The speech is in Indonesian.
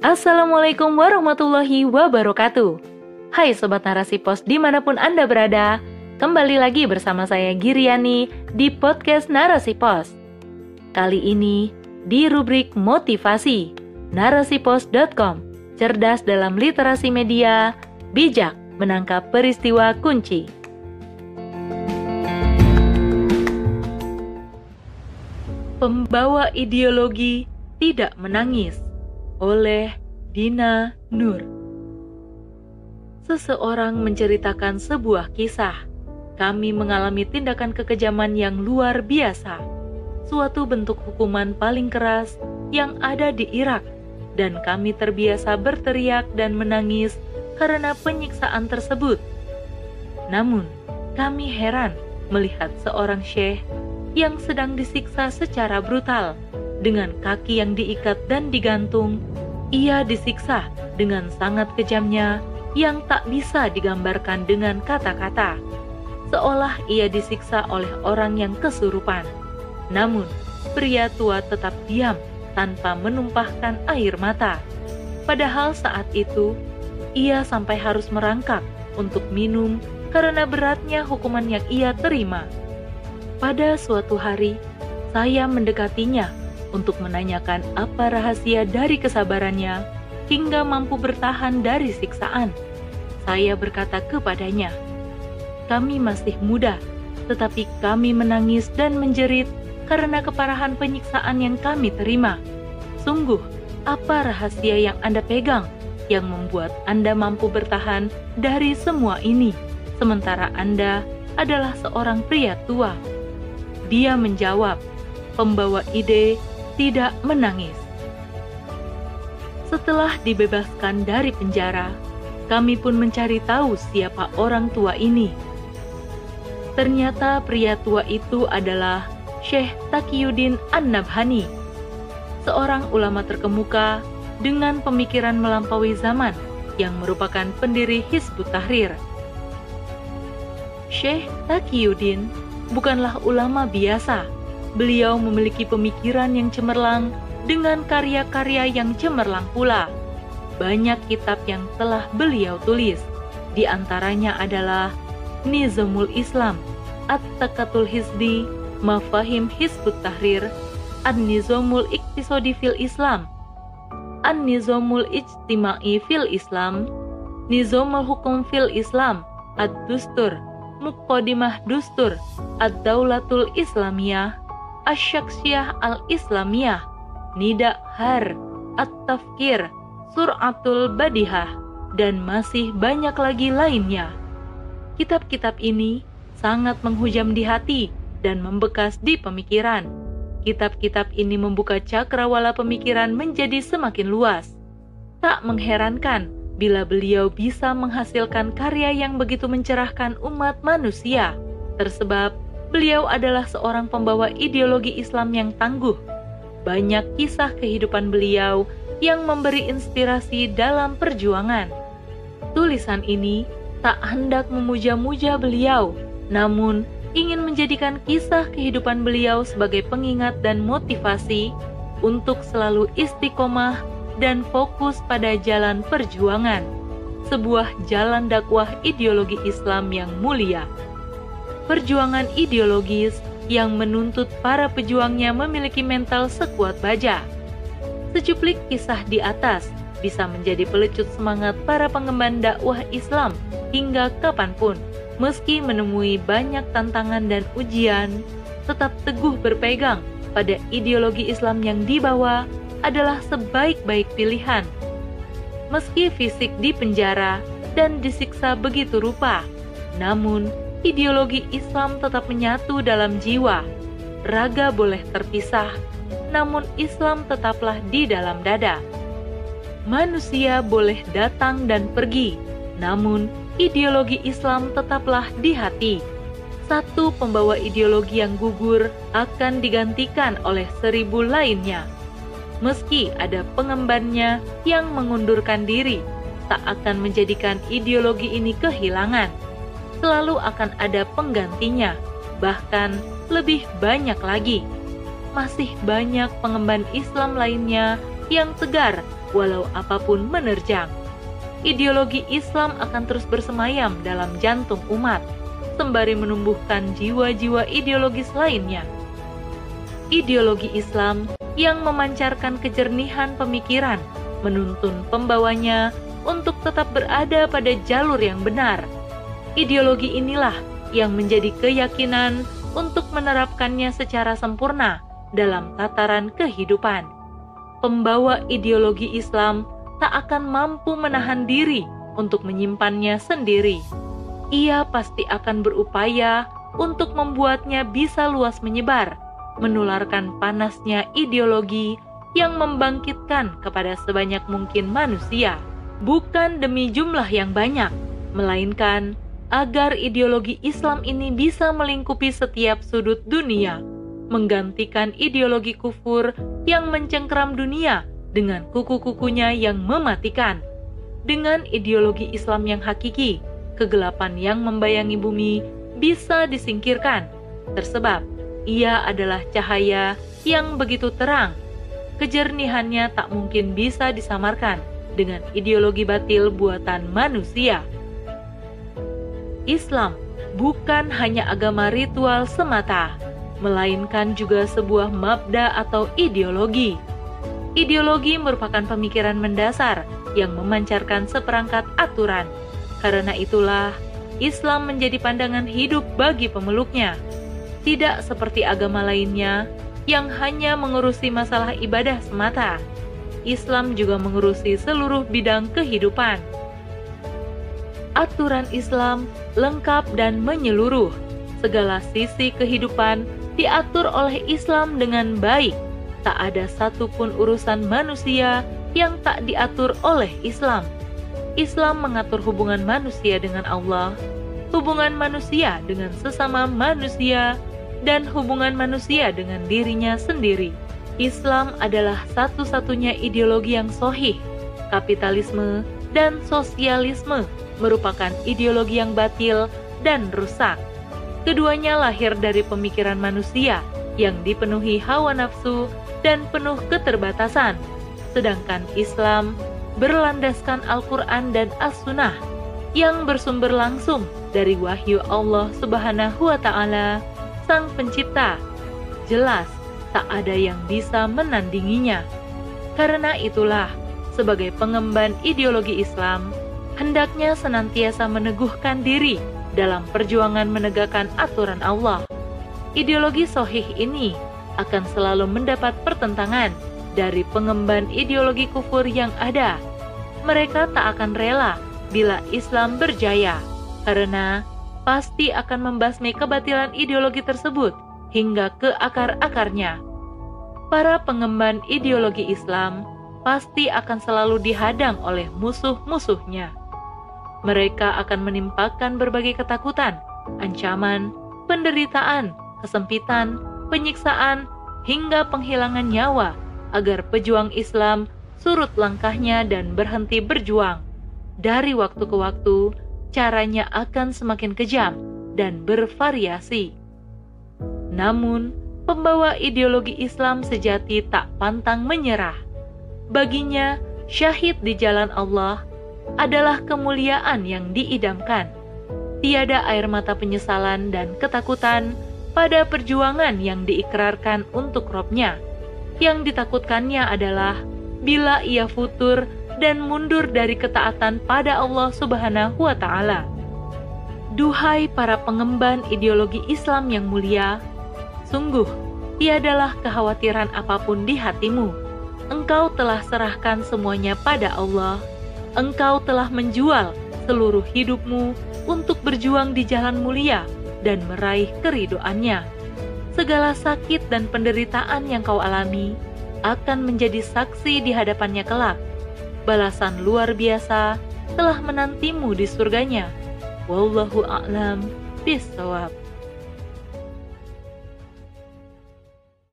Assalamualaikum warahmatullahi wabarakatuh. Hai Sobat Narasipos dimanapun Anda berada, kembali lagi bersama saya Giriani di podcast Narasipos. Kali ini di rubrik motivasi narasipos.com, cerdas dalam literasi media, bijak menangkap peristiwa kunci. Pembawa ideologi tidak menangis, oleh Dina Nur. Seseorang menceritakan sebuah kisah. Kami mengalami tindakan kekejaman yang luar biasa, suatu bentuk hukuman paling keras yang ada di Irak, dan kami terbiasa berteriak dan menangis karena penyiksaan tersebut. Namun, kami heran melihat seorang syekh yang sedang disiksa secara brutal. Dengan kaki yang diikat dan digantung, ia disiksa dengan sangat kejamnya yang tak bisa digambarkan dengan kata-kata. Seolah ia disiksa oleh orang yang kesurupan. Namun, pria tua tetap diam tanpa menumpahkan air mata. Padahal saat itu, ia sampai harus merangkak untuk minum karena beratnya hukuman yang ia terima. Pada suatu hari, saya mendekatinya untuk menanyakan apa rahasia dari kesabarannya hingga mampu bertahan dari siksaan. Saya berkata kepadanya, "Kami masih muda, tetapi kami menangis dan menjerit karena keparahan penyiksaan yang kami terima. Sungguh, apa rahasia yang Anda pegang yang membuat Anda mampu bertahan dari semua ini, sementara Anda adalah seorang pria tua?" Dia menjawab, "Pembawa ide tidak menangis." Setelah dibebaskan dari penjara, kami pun mencari tahu siapa orang tua ini. Ternyata pria tua itu adalah Syekh Taqiyuddin An-Nabhani, seorang ulama terkemuka dengan pemikiran melampaui zaman yang merupakan pendiri Hizbut Tahrir. Syekh Taqiyuddin bukanlah ulama biasa. Beliau memiliki pemikiran yang cemerlang dengan karya-karya yang cemerlang pula. Banyak kitab yang telah beliau tulis, di antaranya adalah Nizomul Islam, At-Takatul Hisdi, Mafahim Hizbut Tahrir, An Nizomul Iktisodi Fil-Islam, An Nizomul Ijtima'i Fil-Islam, Nizomul Hukum Fil-Islam, At-Dustur, Mukadimah Dustur, At-Daulatul Islamiyah, Asyaksiyah Al-Islamiyah, Nidakhar At-Tafkir, Suratul Badihah, dan masih banyak lagi lainnya. Kitab-kitab ini sangat menghujam di hati dan membekas di pemikiran. Kitab-kitab ini membuka cakrawala pemikiran menjadi semakin luas. Tak mengherankan bila beliau bisa menghasilkan karya yang begitu mencerahkan umat manusia, tersebab beliau adalah seorang pembawa ideologi Islam yang tangguh. Banyak kisah kehidupan beliau yang memberi inspirasi dalam perjuangan. Tulisan ini tak hendak memuja-muja beliau, namun ingin menjadikan kisah kehidupan beliau sebagai pengingat dan motivasi untuk selalu istiqomah dan fokus pada jalan perjuangan, sebuah jalan dakwah ideologi Islam yang mulia. Perjuangan ideologis yang menuntut para pejuangnya memiliki mental sekuat baja. Secuplik kisah di atas bisa menjadi pelecut semangat para pengemban dakwah Islam hingga kapanpun. Meski menemui banyak tantangan dan ujian, tetap teguh berpegang pada ideologi Islam yang dibawa adalah sebaik-baik pilihan. Meski fisik dipenjara dan disiksa begitu rupa, namun ideologi Islam tetap menyatu dalam jiwa. Raga boleh terpisah, namun Islam tetaplah di dalam dada. Manusia boleh datang dan pergi, namun ideologi Islam tetaplah di hati. Satu pembawa ideologi yang gugur akan digantikan oleh 1000 lainnya. Meski ada pengembannya yang mengundurkan diri, tak akan menjadikan ideologi ini kehilangan. Selalu akan ada penggantinya, bahkan lebih banyak lagi. Masih banyak pengemban Islam lainnya yang tegar walau apapun menerjang. Ideologi Islam akan terus bersemayam dalam jantung umat, sembari menumbuhkan jiwa-jiwa ideologis lainnya. Ideologi Islam yang memancarkan kejernihan pemikiran, menuntun pembawanya untuk tetap berada pada jalur yang benar. Ideologi inilah yang menjadi keyakinan untuk menerapkannya secara sempurna dalam tataran kehidupan. Pembawa ideologi Islam tak akan mampu menahan diri untuk menyimpannya sendiri. Ia pasti akan berupaya untuk membuatnya bisa luas menyebar, menularkan panasnya ideologi yang membangkitkan kepada sebanyak mungkin manusia. Bukan demi jumlah yang banyak, melainkan agar ideologi Islam ini bisa melingkupi setiap sudut dunia, menggantikan ideologi kufur yang mencengkeram dunia dengan kuku-kukunya yang mematikan. Dengan ideologi Islam yang hakiki, kegelapan yang membayangi bumi bisa disingkirkan, tersebab ia adalah cahaya yang begitu terang. Kejernihannya tak mungkin bisa disamarkan dengan ideologi batil buatan manusia. Islam bukan hanya agama ritual semata, melainkan juga sebuah mabda atau ideologi. Ideologi merupakan pemikiran mendasar yang memancarkan seperangkat aturan. Karena itulah, Islam menjadi pandangan hidup bagi pemeluknya. Tidak seperti agama lainnya yang hanya mengurusi masalah ibadah semata, Islam juga mengurusi seluruh bidang kehidupan. Aturan Islam lengkap dan menyeluruh. Segala sisi kehidupan diatur oleh Islam dengan baik. Tak ada satupun urusan manusia yang tak diatur oleh Islam. Islam mengatur hubungan manusia dengan Allah, hubungan manusia dengan sesama manusia, dan hubungan manusia dengan dirinya sendiri. Islam adalah satu-satunya ideologi yang sahih. Kapitalisme dan sosialisme merupakan ideologi yang batil dan rusak. Keduanya lahir dari pemikiran manusia yang dipenuhi hawa nafsu dan penuh keterbatasan. Sedangkan Islam berlandaskan Al-Quran dan As-Sunnah yang bersumber langsung dari wahyu Allah Subhanahu wa Ta'ala, Sang Pencipta. Jelas tak ada yang bisa menandinginya. Karena itulah, sebagai pengemban ideologi Islam, hendaknya senantiasa meneguhkan diri dalam perjuangan menegakkan aturan Allah. Ideologi sohih ini akan selalu mendapat pertentangan dari pengemban ideologi kufur yang ada. Mereka tak akan rela bila Islam berjaya, karena pasti akan membasmi kebatilan ideologi tersebut hingga ke akar-akarnya. Para pengemban ideologi Islam pasti akan selalu dihadang oleh musuh-musuhnya. Mereka akan menimpakan berbagai ketakutan, ancaman, penderitaan, kesempitan, penyiksaan, hingga penghilangan nyawa agar pejuang Islam surut langkahnya dan berhenti berjuang. Dari waktu ke waktu, caranya akan semakin kejam dan bervariasi. Namun, pembawa ideologi Islam sejati tak pantang menyerah. Baginya, syahid di jalan Allah adalah kemuliaan yang diidamkan. Tiada air mata penyesalan dan ketakutan pada perjuangan yang diikrarkan untuk Robnya. Yang ditakutkannya adalah bila ia futur dan mundur dari ketaatan pada Allah Subhanahu wa Ta'ala. Duhai para pengemban ideologi Islam yang mulia, sungguh, tiadalah kekhawatiran apapun di hatimu. Engkau telah serahkan semuanya pada Allah. Engkau telah menjual seluruh hidupmu untuk berjuang di jalan mulia dan meraih keridhoannya. Segala sakit dan penderitaan yang kau alami akan menjadi saksi di hadapannya kelak. Balasan luar biasa telah menantimu di surganya. Wallahu a'lam bishawab.